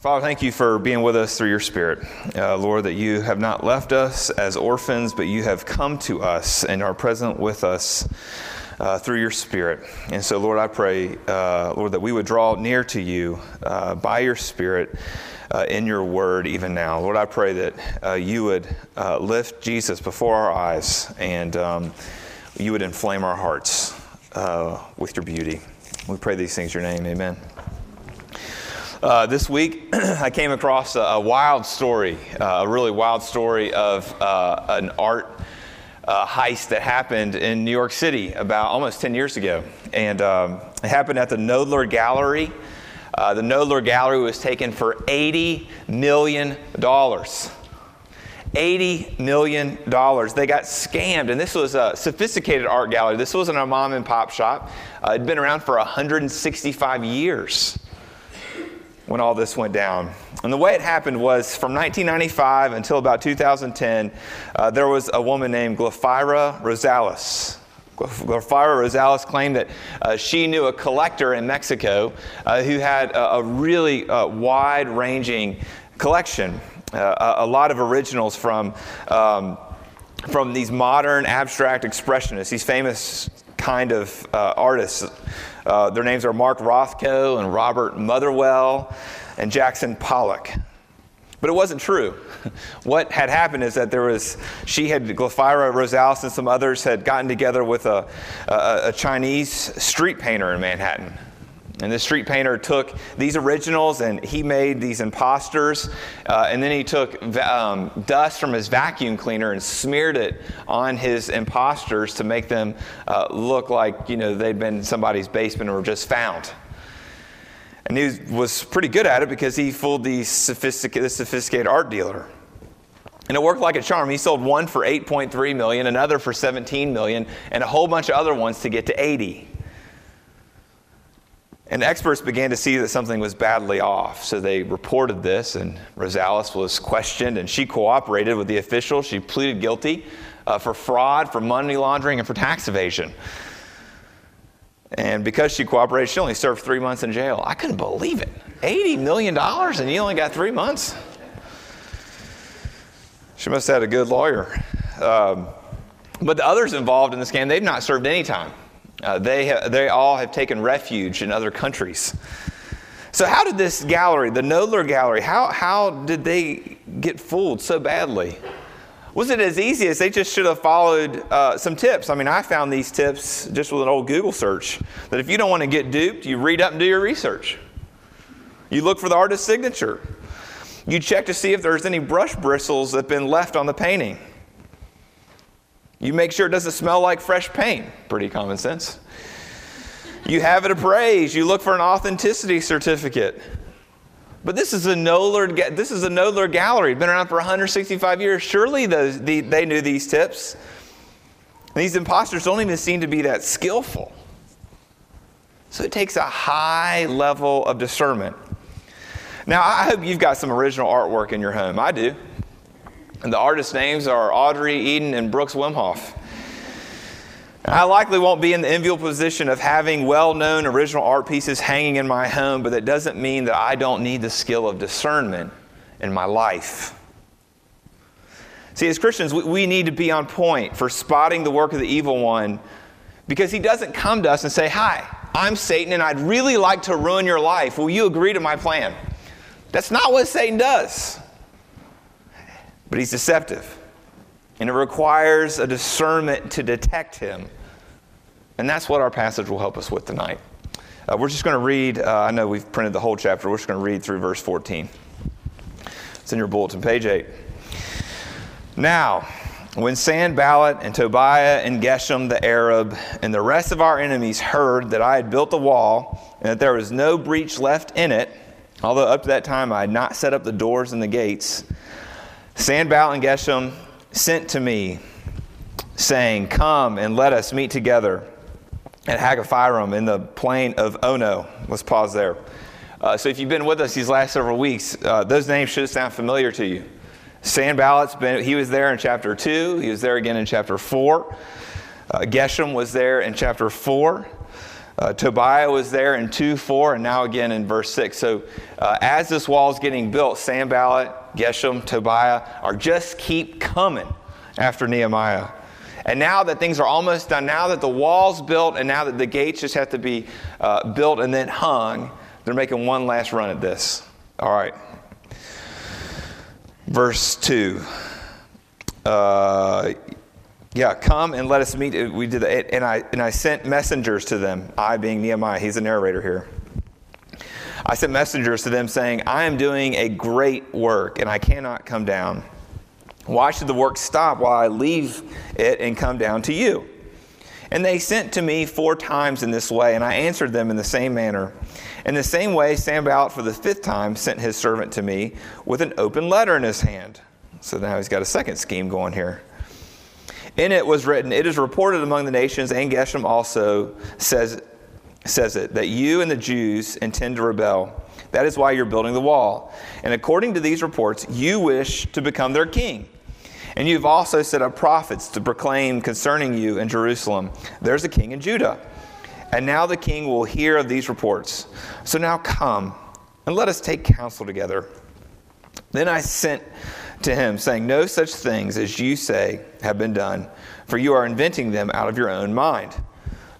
Father, thank you for being with us through your Spirit. Lord, that you have not left us as orphans, but you have come to us and are present with us through your Spirit. And so, Lord, I pray, Lord, that we would draw near to you by your Spirit in your word even now. Lord, I pray that you would lift Jesus before our eyes and you would inflame our hearts with your beauty. We pray these things in your name. Amen. This week, I came across a wild story, a really wild story of an art heist that happened in New York City about almost 10 years ago. And it happened at the Knoedler Gallery. The Knoedler Gallery was taken for $80 million. $80 million. They got scammed, and this was a sophisticated art gallery. This wasn't a mom and pop shop. It'd been around for 165 years when all this went down. And the way it happened was from 1995 until about 2010, there was a woman named Glaphyra Rosales. Glaphyra Rosales claimed that she knew a collector in Mexico who had a really wide-ranging collection, a lot of originals from these modern abstract expressionists, these famous kind of artists. Their names are Mark Rothko and Robert Motherwell and Jackson Pollock. But it wasn't true. What had happened is that Glaphyra Rosales and some others had gotten together with a Chinese street painter in Manhattan. And the street painter took these originals and he made these imposters. And then he took dust from his vacuum cleaner and smeared it on his imposters to make them look like, they'd been in somebody's basement and were just found. And he was pretty good at it because he fooled this sophisticated art dealer. And it worked like a charm. He sold one for $8.3 million, another for $17 million, and a whole bunch of other ones to get to $80. And experts began to see that something was badly off. So they reported this, and Rosales was questioned, and she cooperated with the officials. She pleaded guilty for fraud, for money laundering, and for tax evasion. And because she cooperated, she only served 3 months in jail. I couldn't believe it. $80 million, and you only got 3 months? She must have had a good lawyer. But the others involved in the scam, they've not served any time. They all have taken refuge in other countries. So how did this gallery, the Knoedler Gallery, how did they get fooled so badly? Was it as easy as they just should have followed some tips? I mean, I found these tips just with an old Google search, that if you don't want to get duped, you read up and do your research. You look for the artist's signature. You check to see if there's any brush bristles that have been left on the painting. You make sure it doesn't smell like fresh paint. Pretty common sense. You have it appraised. You look for an authenticity certificate. But this is a Knoedler Gallery. It's been around for 165 years. Surely they knew these tips. And these imposters don't even seem to be that skillful. So it takes a high level of discernment. Now, I hope you've got some original artwork in your home. I do. And the artists' names are Audrey Eden and Brooks Wimhoff. I likely won't be in the enviable position of having well-known original art pieces hanging in my home, but that doesn't mean that I don't need the skill of discernment in my life. See, as Christians, we need to be on point for spotting the work of the evil one, because he doesn't come to us and say, "Hi, I'm Satan, and I'd really like to ruin your life. Will you agree to my plan?" That's not what Satan does. But he's deceptive, and it requires a discernment to detect him. And that's what our passage will help us with tonight. We're just going to read, I know we've printed the whole chapter, we're just going to read through verse 14. It's in your bulletin, page 8. Now, when Sanballat and Tobiah and Geshem the Arab and the rest of our enemies heard that I had built the wall and that there was no breach left in it, although up to that time I had not set up the doors and the gates, Sanballat and Geshem sent to me, saying, "Come and let us meet together at Haggaphyrim in the plain of Ono." Let's pause there. So if you've been with us these last several weeks, those names should sound familiar to you. Sanballat's he was there in chapter 2. He was there again in chapter 4. Geshem was there in chapter 4. Tobiah was there in 2:4, and now again in verse 6. So as this wall is getting built, Sanballat, Geshem, Tobiah are just keep coming after Nehemiah. And now that things are almost done, now that the wall's built, and now that the gates just have to be built and then hung, they're making one last run at this. All right. Verse 2. Come and let us meet. We did that. And I sent messengers to them. I being Nehemiah. He's the narrator here. I sent messengers to them saying, I am doing a great work and I cannot come down. Why should the work stop while I leave it and come down to you? And they sent to me 4 times in this way, and I answered them in the same manner. In the same way, Sanballat for the 5th time sent his servant to me with an open letter in his hand. So now he's got a second scheme going here. In it was written, it is reported among the nations, and Geshem also says it, that you and the Jews intend to rebel. That is why you're building the wall. And according to these reports, you wish to become their king. And you've also set up prophets to proclaim concerning you in Jerusalem, there's a king in Judah. And now the king will hear of these reports. So now come, and let us take counsel together. Then I sent to him, saying, no such things as you say have been done, for you are inventing them out of your own mind.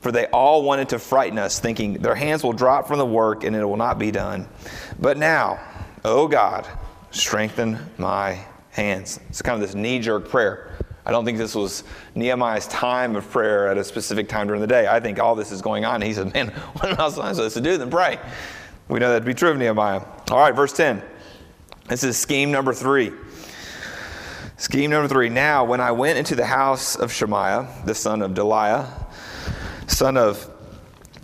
For they all wanted to frighten us, thinking their hands will drop from the work and it will not be done. But now, O God, strengthen my hands. It's kind of this knee-jerk prayer. I don't think this was Nehemiah's time of prayer at a specific time during the day. I think all this is going on. And he said, man, what else am I supposed to do than pray? We know that to be true of Nehemiah. All right, verse 10. This is scheme number 3. Scheme number 3. Now, when I went into the house of Shemaiah, the son of Deliah, son of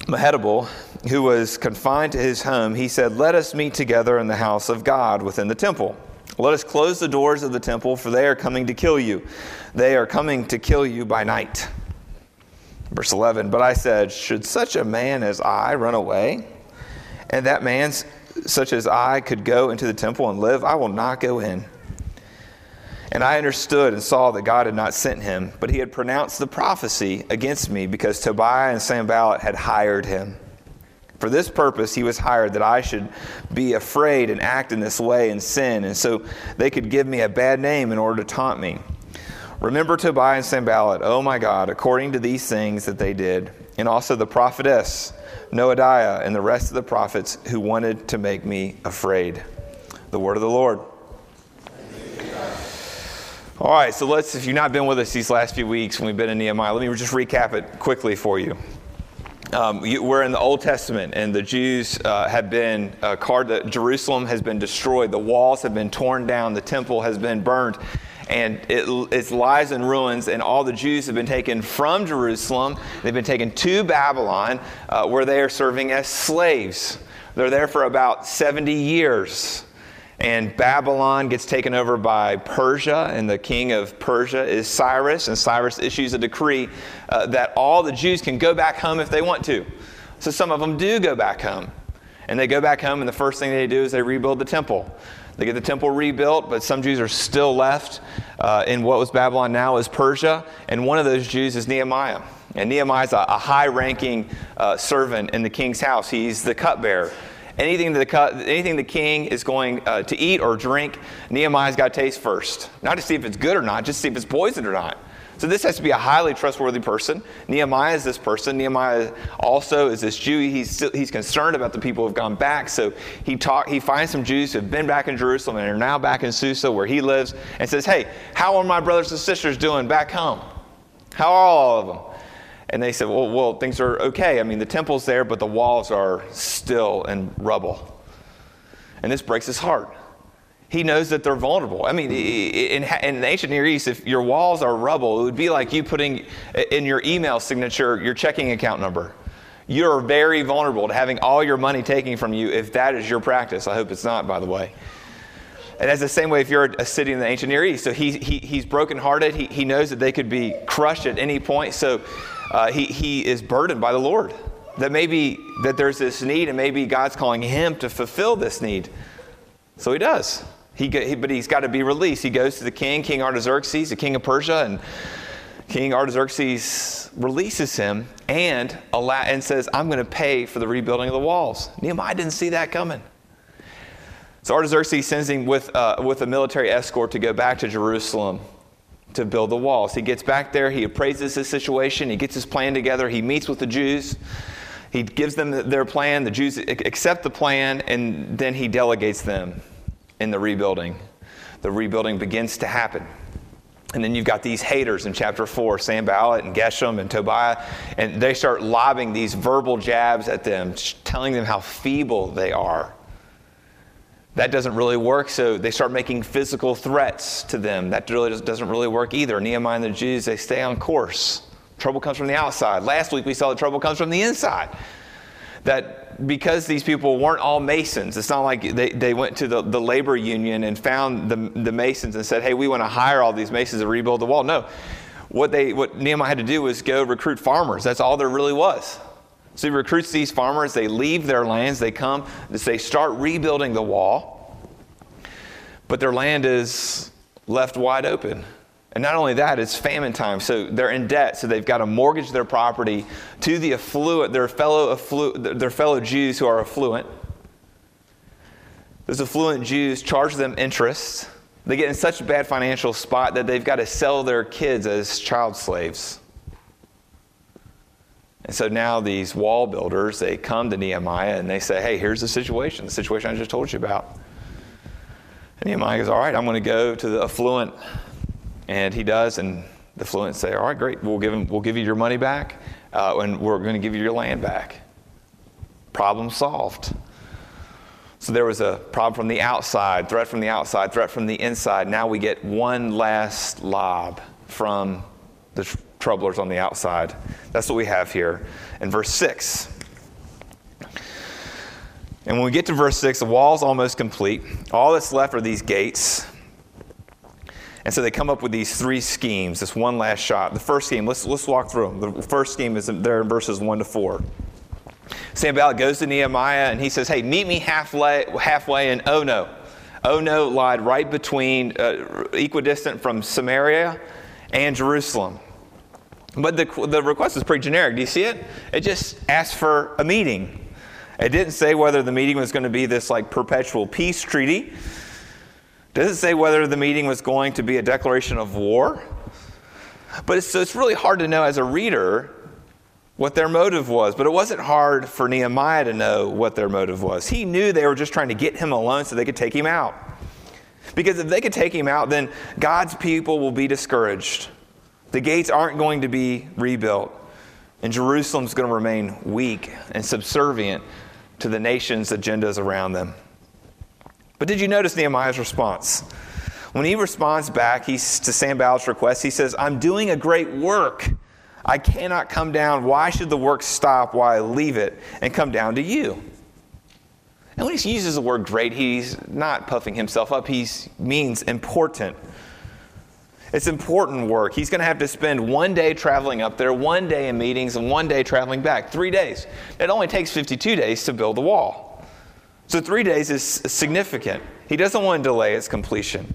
Mehetabel, who was confined to his home, he said, let us meet together in the house of God within the temple. Let us close the doors of the temple, for they are coming to kill you. They are coming to kill you by night. Verse 11, but I said, should such a man as I run away? And that man such as I could go into the temple and live? I will not go in. And I understood and saw that God had not sent him, but he had pronounced the prophecy against me because Tobiah and Sanballat had hired him. For this purpose he was hired, that I should be afraid and act in this way and sin, and so they could give me a bad name in order to taunt me. Remember Tobiah and Sanballat, oh my God, according to these things that they did, and also the prophetess Noadiah and the rest of the prophets who wanted to make me afraid. The word of the Lord. All right, so let's, if you've not been with us these last few weeks when we've been in Nehemiah, let me just recap it quickly for you. We're in the Old Testament, and the Jews have been, Jerusalem has been destroyed, the walls have been torn down, the temple has been burned, and it lies in ruins, and all the Jews have been taken from Jerusalem, they've been taken to Babylon, where they are serving as slaves. They're there for about 70 years. And Babylon gets taken over by Persia, and the king of Persia is Cyrus, and Cyrus issues a decree that all the Jews can go back home if they want to. So some of them do go back home, and they go back home, and the first thing they do is they rebuild the temple. They get the temple rebuilt, but some Jews are still left in what was Babylon, now is Persia, and one of those Jews is Nehemiah. And Nehemiah's a high-ranking servant in the king's house. He's the cupbearer. Anything the king is going to eat or drink, Nehemiah's got to taste first. Not to see if it's good or not, just to see if it's poisoned or not. So this has to be a highly trustworthy person. Nehemiah is this person. Nehemiah also is this Jew. He's concerned about the people who have gone back. So he finds some Jews who have been back in Jerusalem and are now back in Susa where he lives and says, hey, how are my brothers and sisters doing back home? How are all of them? And they said, well, things are okay. I mean, the temple's there, but the walls are still in rubble. And this breaks his heart. He knows that they're vulnerable. I mean, in the ancient Near East, if your walls are rubble, it would be like you putting in your email signature your checking account number. You're very vulnerable to having all your money taken from you if that is your practice. I hope it's not, by the way. And that's the same way if you're a city in the ancient Near East. So he's brokenhearted. He knows that they could be crushed at any point. So he is burdened by the Lord. That maybe that there's this need, and maybe God's calling him to fulfill this need. So he does. But he's got to be released. He goes to the king, King Artaxerxes, the king of Persia, and King Artaxerxes releases him and says, I'm going to pay for the rebuilding of the walls. Nehemiah didn't see that coming. So Artaxerxes sends him with a military escort to go back to Jerusalem to build the walls. He gets back there. He appraises his situation. He gets his plan together. He meets with the Jews. He gives them their plan. The Jews accept the plan, and then he delegates them in the rebuilding. The rebuilding begins to happen. And then you've got these haters in chapter 4, Sanballat and Geshem and Tobiah, and they start lobbing these verbal jabs at them, telling them how feeble they are. That doesn't really work, so they start making physical threats to them. That really doesn't really work either. Nehemiah and the Jews, they stay on course. Trouble comes from the outside. Last week we saw that trouble comes from the inside. That because these people weren't all Masons, it's not like they went to the labor union and found the Masons and said, hey, we want to hire all these Masons to rebuild the wall. No, what Nehemiah had to do was go recruit farmers. That's all there really was. So he recruits these farmers. They leave their lands. They come. They start rebuilding the wall. But their land is left wide open. And not only that, it's famine time, so they're in debt, so they've got to mortgage their property to the affluent, their fellow Jews who are affluent. Those affluent Jews charge them interest. They get in such a bad financial spot that they've got to sell their kids as child slaves. And so now these wall builders, they come to Nehemiah and they say, hey, here's the situation I just told you about. And Nehemiah goes, all right, I'm going to go to the affluent. And he does, and the affluent say, all right, great, we'll give you your money back, and we're going to give you your land back. Problem solved. So there was a problem from the outside, threat from the outside, threat from the inside. Now we get one last lob from the troublers on the outside. That's what we have here in verse 6. And when we get to verse 6, the wall's almost complete. All that's left are these gates. And so they come up with these three schemes, this one last shot. The first scheme, let's walk through them. The first scheme is there in verses 1-4. Sanballat goes to Nehemiah and he says, hey, meet me halfway in Ono. Ono lied right between, equidistant from Samaria and Jerusalem. But the request is pretty generic. Do you see it? It just asks for a meeting. It didn't say whether the meeting was going to be this like perpetual peace treaty. Doesn't say whether the meeting was going to be a declaration of war. But it's really hard to know as a reader what their motive was. But it wasn't hard for Nehemiah to know what their motive was. He knew they were just trying to get him alone so they could take him out. Because if they could take him out, then God's people will be discouraged. The gates aren't going to be rebuilt. And Jerusalem's going to remain weak and subservient to the nation's agendas around them. But did you notice Nehemiah's response? When he responds back to Sanballat's request, he says, I'm doing a great work. I cannot come down. Why should the work stop while I leave it and come down to you? And when he uses the word great, he's not puffing himself up. He means important. It's important work. He's going to have to spend one day traveling up there, one day in meetings, and one day traveling back. 3 days. It only takes 52 days to build the wall. So 3 days is significant. He doesn't want to delay its completion.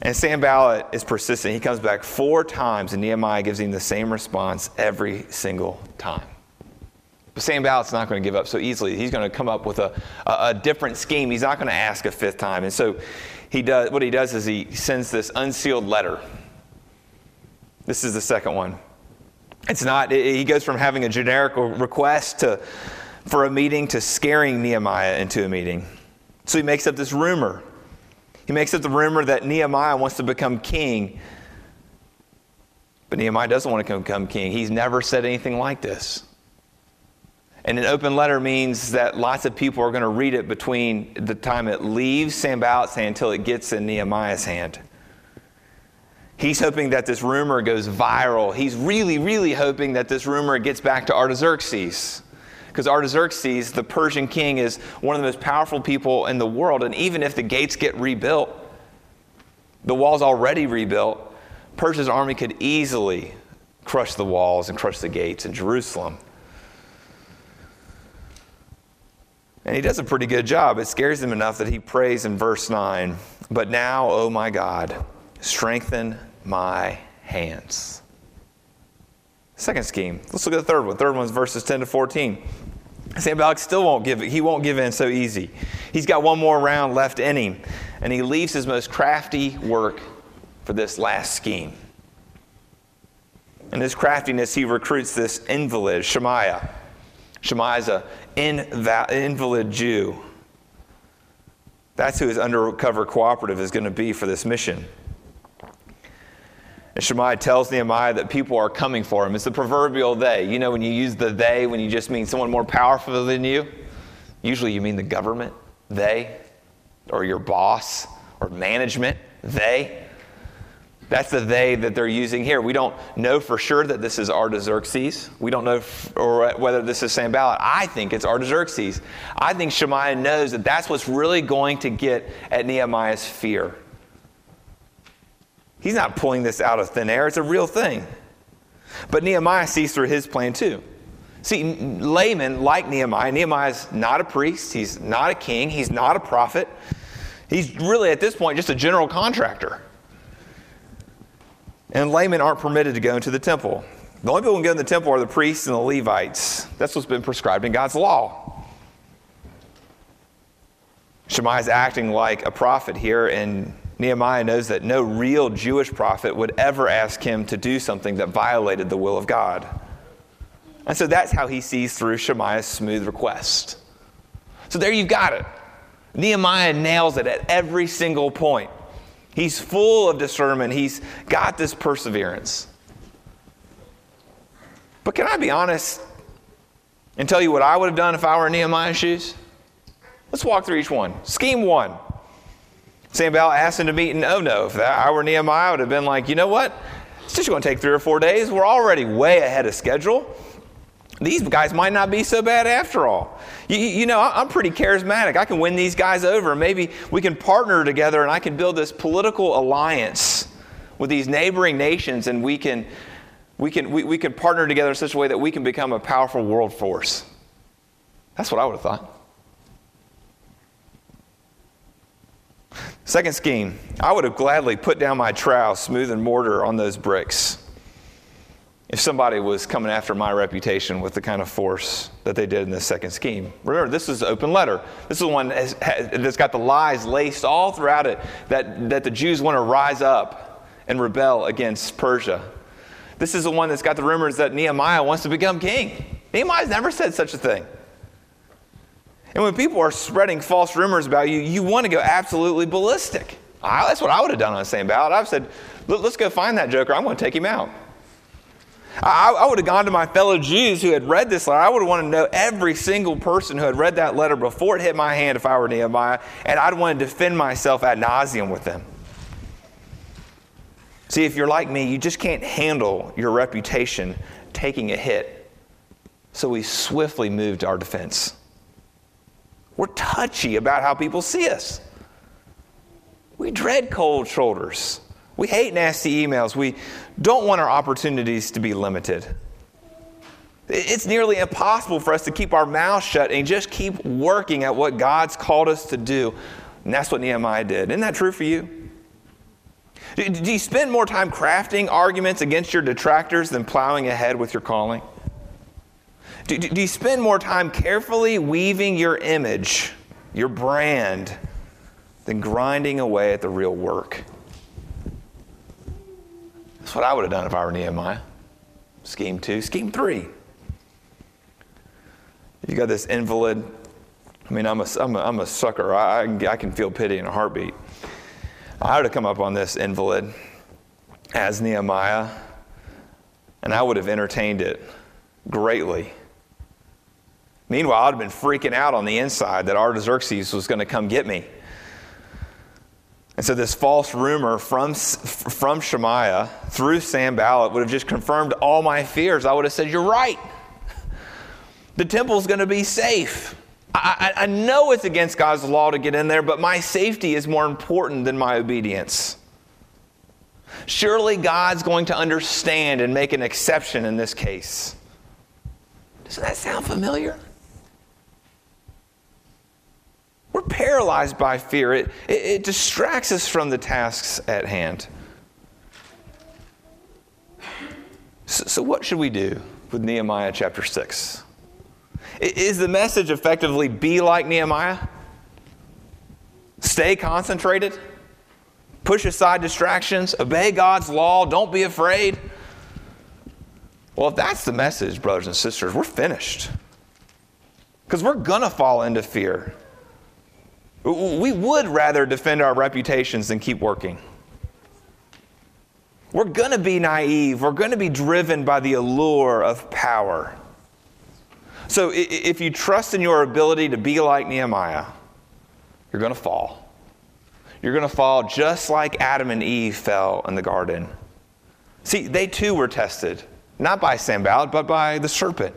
And Sanballat is persistent. He comes back 4 times, and Nehemiah gives him the same response every single time. But Sanballat's not going to give up so easily. He's going to come up with a different scheme. He's not going to ask a 5th time. And so what he does is he sends this unsealed letter. This is the second one. He goes from having a generic request for a meeting to scaring Nehemiah into a meeting. So he makes up this rumor. He makes up the rumor that Nehemiah wants to become king. But Nehemiah doesn't want to become king. He's never said anything like this. And an open letter means that lots of people are going to read it between the time it leaves Sanballat's hand until it gets in Nehemiah's hand. He's hoping that this rumor goes viral. He's really, really hoping that this rumor gets back to Artaxerxes. Because Artaxerxes, the Persian king, is one of the most powerful people in the world. And even if the gates get rebuilt, the wall's already rebuilt, Persia's army could easily crush the walls and crush the gates in Jerusalem. And he does a pretty good job. It scares him enough that he prays in verse 9, but now, O my God, strengthen my hands. Second scheme. Let's look at the third one. Third one's verses 10 to 14. Sam Balak still won't give it. He won't give in so easy. He's got one more round left in him, and he leaves his most crafty work for this last scheme. In his craftiness, he recruits this invalid, Shemaiah. Shemaiah's an invalid Jew. That's who his undercover cooperative is going to be for this mission. And Shemaiah tells Nehemiah that people are coming for him. It's the proverbial they. You know, when you use the they, when you just mean someone more powerful than you, usually you mean the government, they, or your boss, or management, they. That's the they that they're using here. We don't know for sure that this is Artaxerxes. We don't know or whether this is Sanballat. I think it's Artaxerxes. I think Shemaiah knows that that's what's really going to get at Nehemiah's fear. He's not pulling this out of thin air. It's a real thing. But Nehemiah sees through his plan too. See, laymen like Nehemiah. Nehemiah's not a priest. He's not a king. He's not a prophet. He's really, at this point, just a general contractor. And laymen aren't permitted to go into the temple. The only people who can go in the temple are the priests and the Levites. That's what's been prescribed in God's law. Shemaiah's acting like a prophet here, and Nehemiah knows that no real Jewish prophet would ever ask him to do something that violated the will of God. And so that's how he sees through Shemaiah's smooth request. So there you've got it. Nehemiah nails it at every single point. He's full of discernment. He's got this perseverance. But can I be honest and tell you what I would have done if I were in Nehemiah's shoes? Let's walk through each one. Scheme one. Sanballat asked him to meet in Ono. If I were Nehemiah, I would have been like, you know what? It's just going to take 3 or 4 days. We're already way ahead of schedule. These guys might not be so bad after all. You know, I'm pretty charismatic. I can win these guys over. Maybe we can partner together and I can build this political alliance with these neighboring nations, and we can partner together in such a way that we can become a powerful world force. That's what I would have thought. Second scheme, I would have gladly put down my trowel, smooth and mortar on those bricks. If somebody was coming after my reputation with the kind of force that they did in this second scheme. Remember, this is open letter. This is the one that's got the lies laced all throughout it that the Jews want to rise up and rebel against Persia. This is the one that's got the rumors that Nehemiah wants to become king. Nehemiah's never said such a thing. And when people are spreading false rumors about you, you want to go absolutely ballistic. That's what I would have done on Sanballat. I've said, let's go find that joker. I'm going to take him out. I would have gone to my fellow Jews who had read this letter. I would have wanted to know every single person who had read that letter before it hit my hand if I were Nehemiah, and I'd want to defend myself ad nauseum with them. See, if you're like me, you just can't handle your reputation taking a hit. So we swiftly moved to our defense. We're touchy about how people see us. We dread cold shoulders. We hate nasty emails. We don't want our opportunities to be limited. It's nearly impossible for us to keep our mouths shut and just keep working at what God's called us to do. And that's what Nehemiah did. Isn't that true for you? Do you spend more time crafting arguments against your detractors than plowing ahead with your calling? Do you spend more time carefully weaving your image, your brand, than grinding away at the real work? That's what I would have done if I were Nehemiah. Scheme two. Scheme three. You got this invalid. I mean, I'm a sucker. I can feel pity in a heartbeat. I would have come up on this invalid as Nehemiah, and I would have entertained it greatly. Meanwhile, I'd have been freaking out on the inside that Artaxerxes was going to come get me. And so this false rumor from Shemaiah through Sanballat would have just confirmed all my fears. I would have said, you're right. The temple's going to be safe. I know it's against God's law to get in there, but my safety is more important than my obedience. Surely God's going to understand and make an exception in this case. Doesn't that sound familiar? We're paralyzed by fear. It distracts us from the tasks at hand. So what should we do with Nehemiah chapter 6? Is the message effectively be like Nehemiah? Stay concentrated? Push aside distractions? Obey God's law? Don't be afraid? Well, if that's the message, brothers and sisters, we're finished. Because we're going to fall into fear. We would rather defend our reputations than keep working. We're going to be naive. We're going to be driven by the allure of power. So if you trust in your ability to be like Nehemiah, you're going to fall. You're going to fall just like Adam and Eve fell in the garden. See, they too were tested, not by Sanballat, but by the serpent.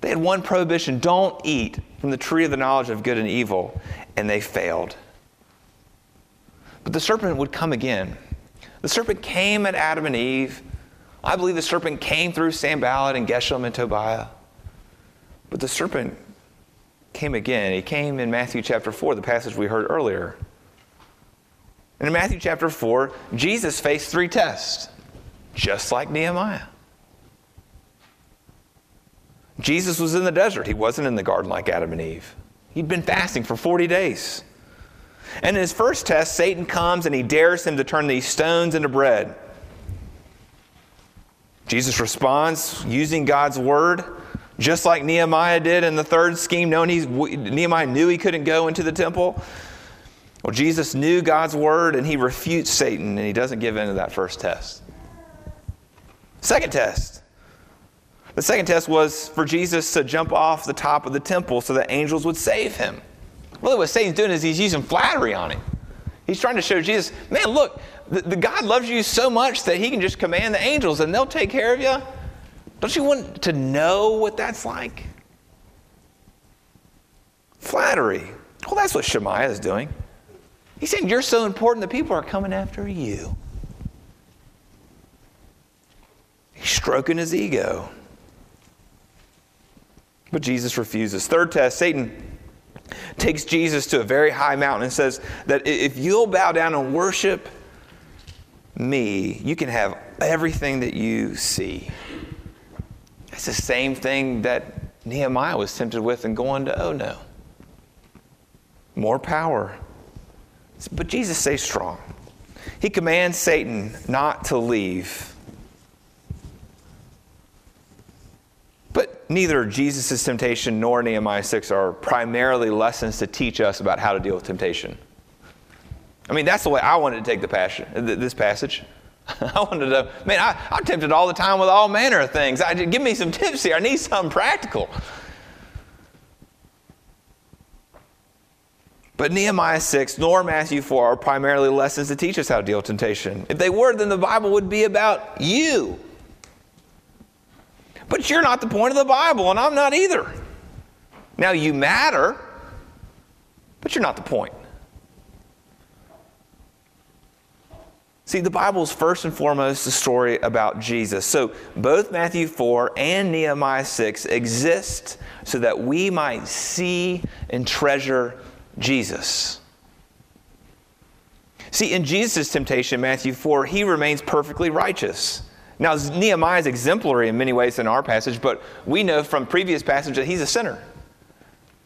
They had one prohibition, don't eat from the tree of the knowledge of good and evil, and they failed. But the serpent would come again. The serpent came at Adam and Eve. I believe the serpent came through Sanballat and Geshem and Tobiah. But the serpent came again. He came in Matthew chapter 4, the passage we heard earlier. And in Matthew chapter 4, Jesus faced three tests, just like Nehemiah. Jesus was in the desert. He wasn't in the garden like Adam and Eve. He'd been fasting for 40 days. And in his first test, Satan comes and he dares him to turn these stones into bread. Jesus responds using God's word, just like Nehemiah did in the third scheme, Nehemiah knew he couldn't go into the temple. Well, Jesus knew God's word and he refutes Satan and he doesn't give in to that first test. Second test. The second test was for Jesus to jump off the top of the temple so that angels would save him. Really what Satan's doing is he's using flattery on him. He's trying to show Jesus, man, look, the God loves you so much that he can just command the angels and they'll take care of you. Don't you want to know what that's like? Flattery. Well, that's what Shemaiah is doing. He's saying you're so important that people are coming after you. He's stroking his ego. But Jesus refuses. Third test, Satan takes Jesus to a very high mountain and says that if you'll bow down and worship me, you can have everything that you see. That's the same thing that Nehemiah was tempted with and going to, oh no, more power. But Jesus stays strong. He commands Satan not to leave. But neither Jesus' temptation nor Nehemiah 6 are primarily lessons to teach us about how to deal with temptation. I mean, that's the way I wanted to take this passage. I wanted to know, man, I'm tempted all the time with all manner of things. Give me some tips here. I need something practical. But Nehemiah 6 nor Matthew 4 are primarily lessons to teach us how to deal with temptation. If they were, then the Bible would be about you. But you're not the point of the Bible, and I'm not either. Now, you matter, but you're not the point. See, the Bible is first and foremost the story about Jesus. So both Matthew 4 and Nehemiah 6 exist so that we might see and treasure Jesus. See, in Jesus' temptation, Matthew 4, he remains perfectly righteous. Now, Nehemiah is exemplary in many ways in our passage, but we know from previous passage that he's a sinner.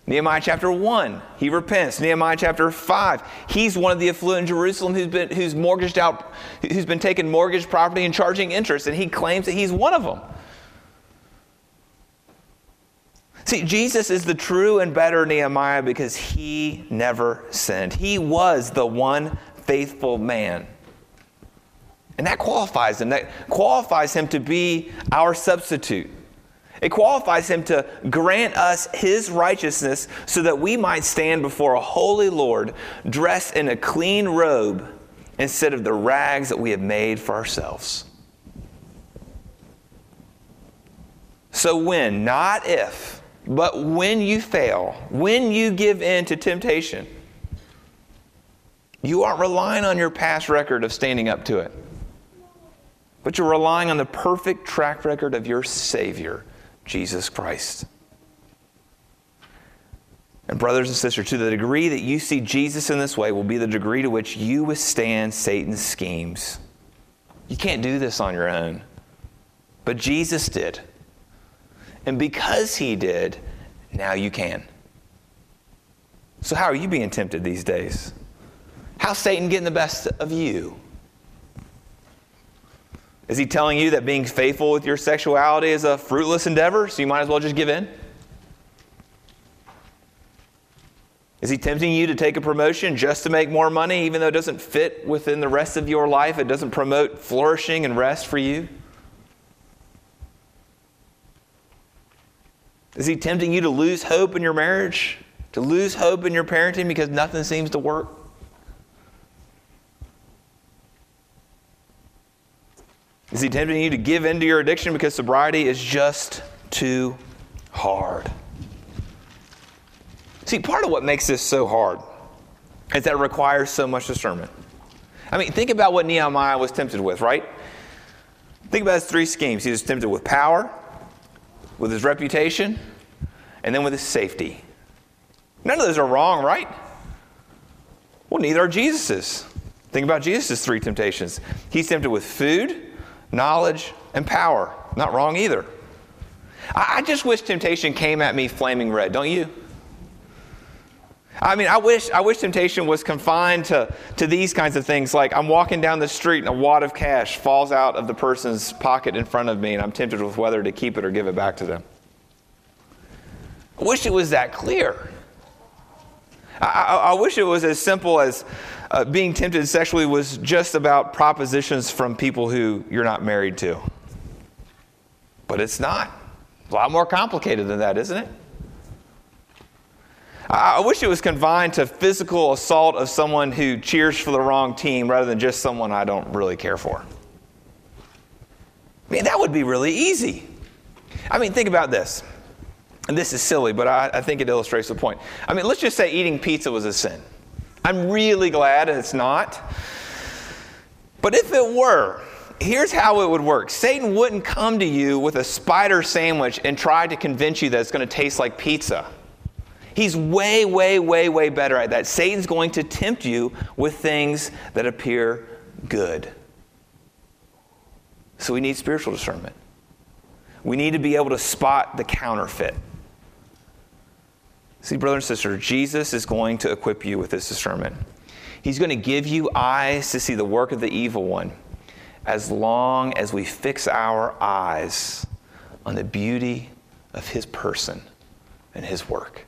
Nehemiah chapter 1, he repents. Nehemiah chapter 5, he's one of the affluent in Jerusalem who's mortgaged out, who's been taking mortgage property and charging interest, and he claims that he's one of them. See, Jesus is the true and better Nehemiah because he never sinned. He was the one faithful man. And that qualifies him. That qualifies him to be our substitute. It qualifies him to grant us his righteousness so that we might stand before a holy Lord dressed in a clean robe instead of the rags that we have made for ourselves. So when, not if, but when you fail, when you give in to temptation, you aren't relying on your past record of standing up to it, but you're relying on the perfect track record of your Savior, Jesus Christ. And brothers and sisters, to the degree that you see Jesus in this way will be the degree to which you withstand Satan's schemes. You can't do this on your own. But Jesus did. And because he did, now you can. So how are you being tempted these days? How's Satan getting the best of you? Is he telling you that being faithful with your sexuality is a fruitless endeavor, so you might as well just give in? Is he tempting you to take a promotion just to make more money, even though it doesn't fit within the rest of your life? It doesn't promote flourishing and rest for you? Is he tempting you to lose hope in your marriage, to lose hope in your parenting because nothing seems to work? Is he tempting you to give in to your addiction because sobriety is just too hard? See, part of what makes this so hard is that it requires so much discernment. I mean, think about what Nehemiah was tempted with, right? Think about his three schemes. He was tempted with power, with his reputation, and then with his safety. None of those are wrong, right? Well, neither are Jesus's. Think about Jesus's three temptations. He's tempted with food, knowledge, and power. Not wrong either. I just wish temptation came at me flaming red, don't you? I mean, I wish temptation was confined to these kinds of things, like I'm walking down the street and a wad of cash falls out of the person's pocket in front of me and I'm tempted with whether to keep it or give it back to them. I wish it was that clear. I wish it was as simple as being tempted sexually was just about propositions from people who you're not married to. But it's not. It's a lot more complicated than that, isn't it? I wish it was confined to physical assault of someone who cheers for the wrong team rather than just someone I don't really care for. I mean, that would be really easy. I mean, think about this. And this is silly, but I think it illustrates the point. I mean, let's just say eating pizza was a sin. I'm really glad it's not. But if it were, here's how it would work. Satan wouldn't come to you with a spider sandwich and try to convince you that it's going to taste like pizza. He's way, way, way, way better at that. Satan's going to tempt you with things that appear good. So we need spiritual discernment. We need to be able to spot the counterfeit. See, brother and sister, Jesus is going to equip you with this discernment. He's going to give you eyes to see the work of the evil one as long as we fix our eyes on the beauty of his person and his work.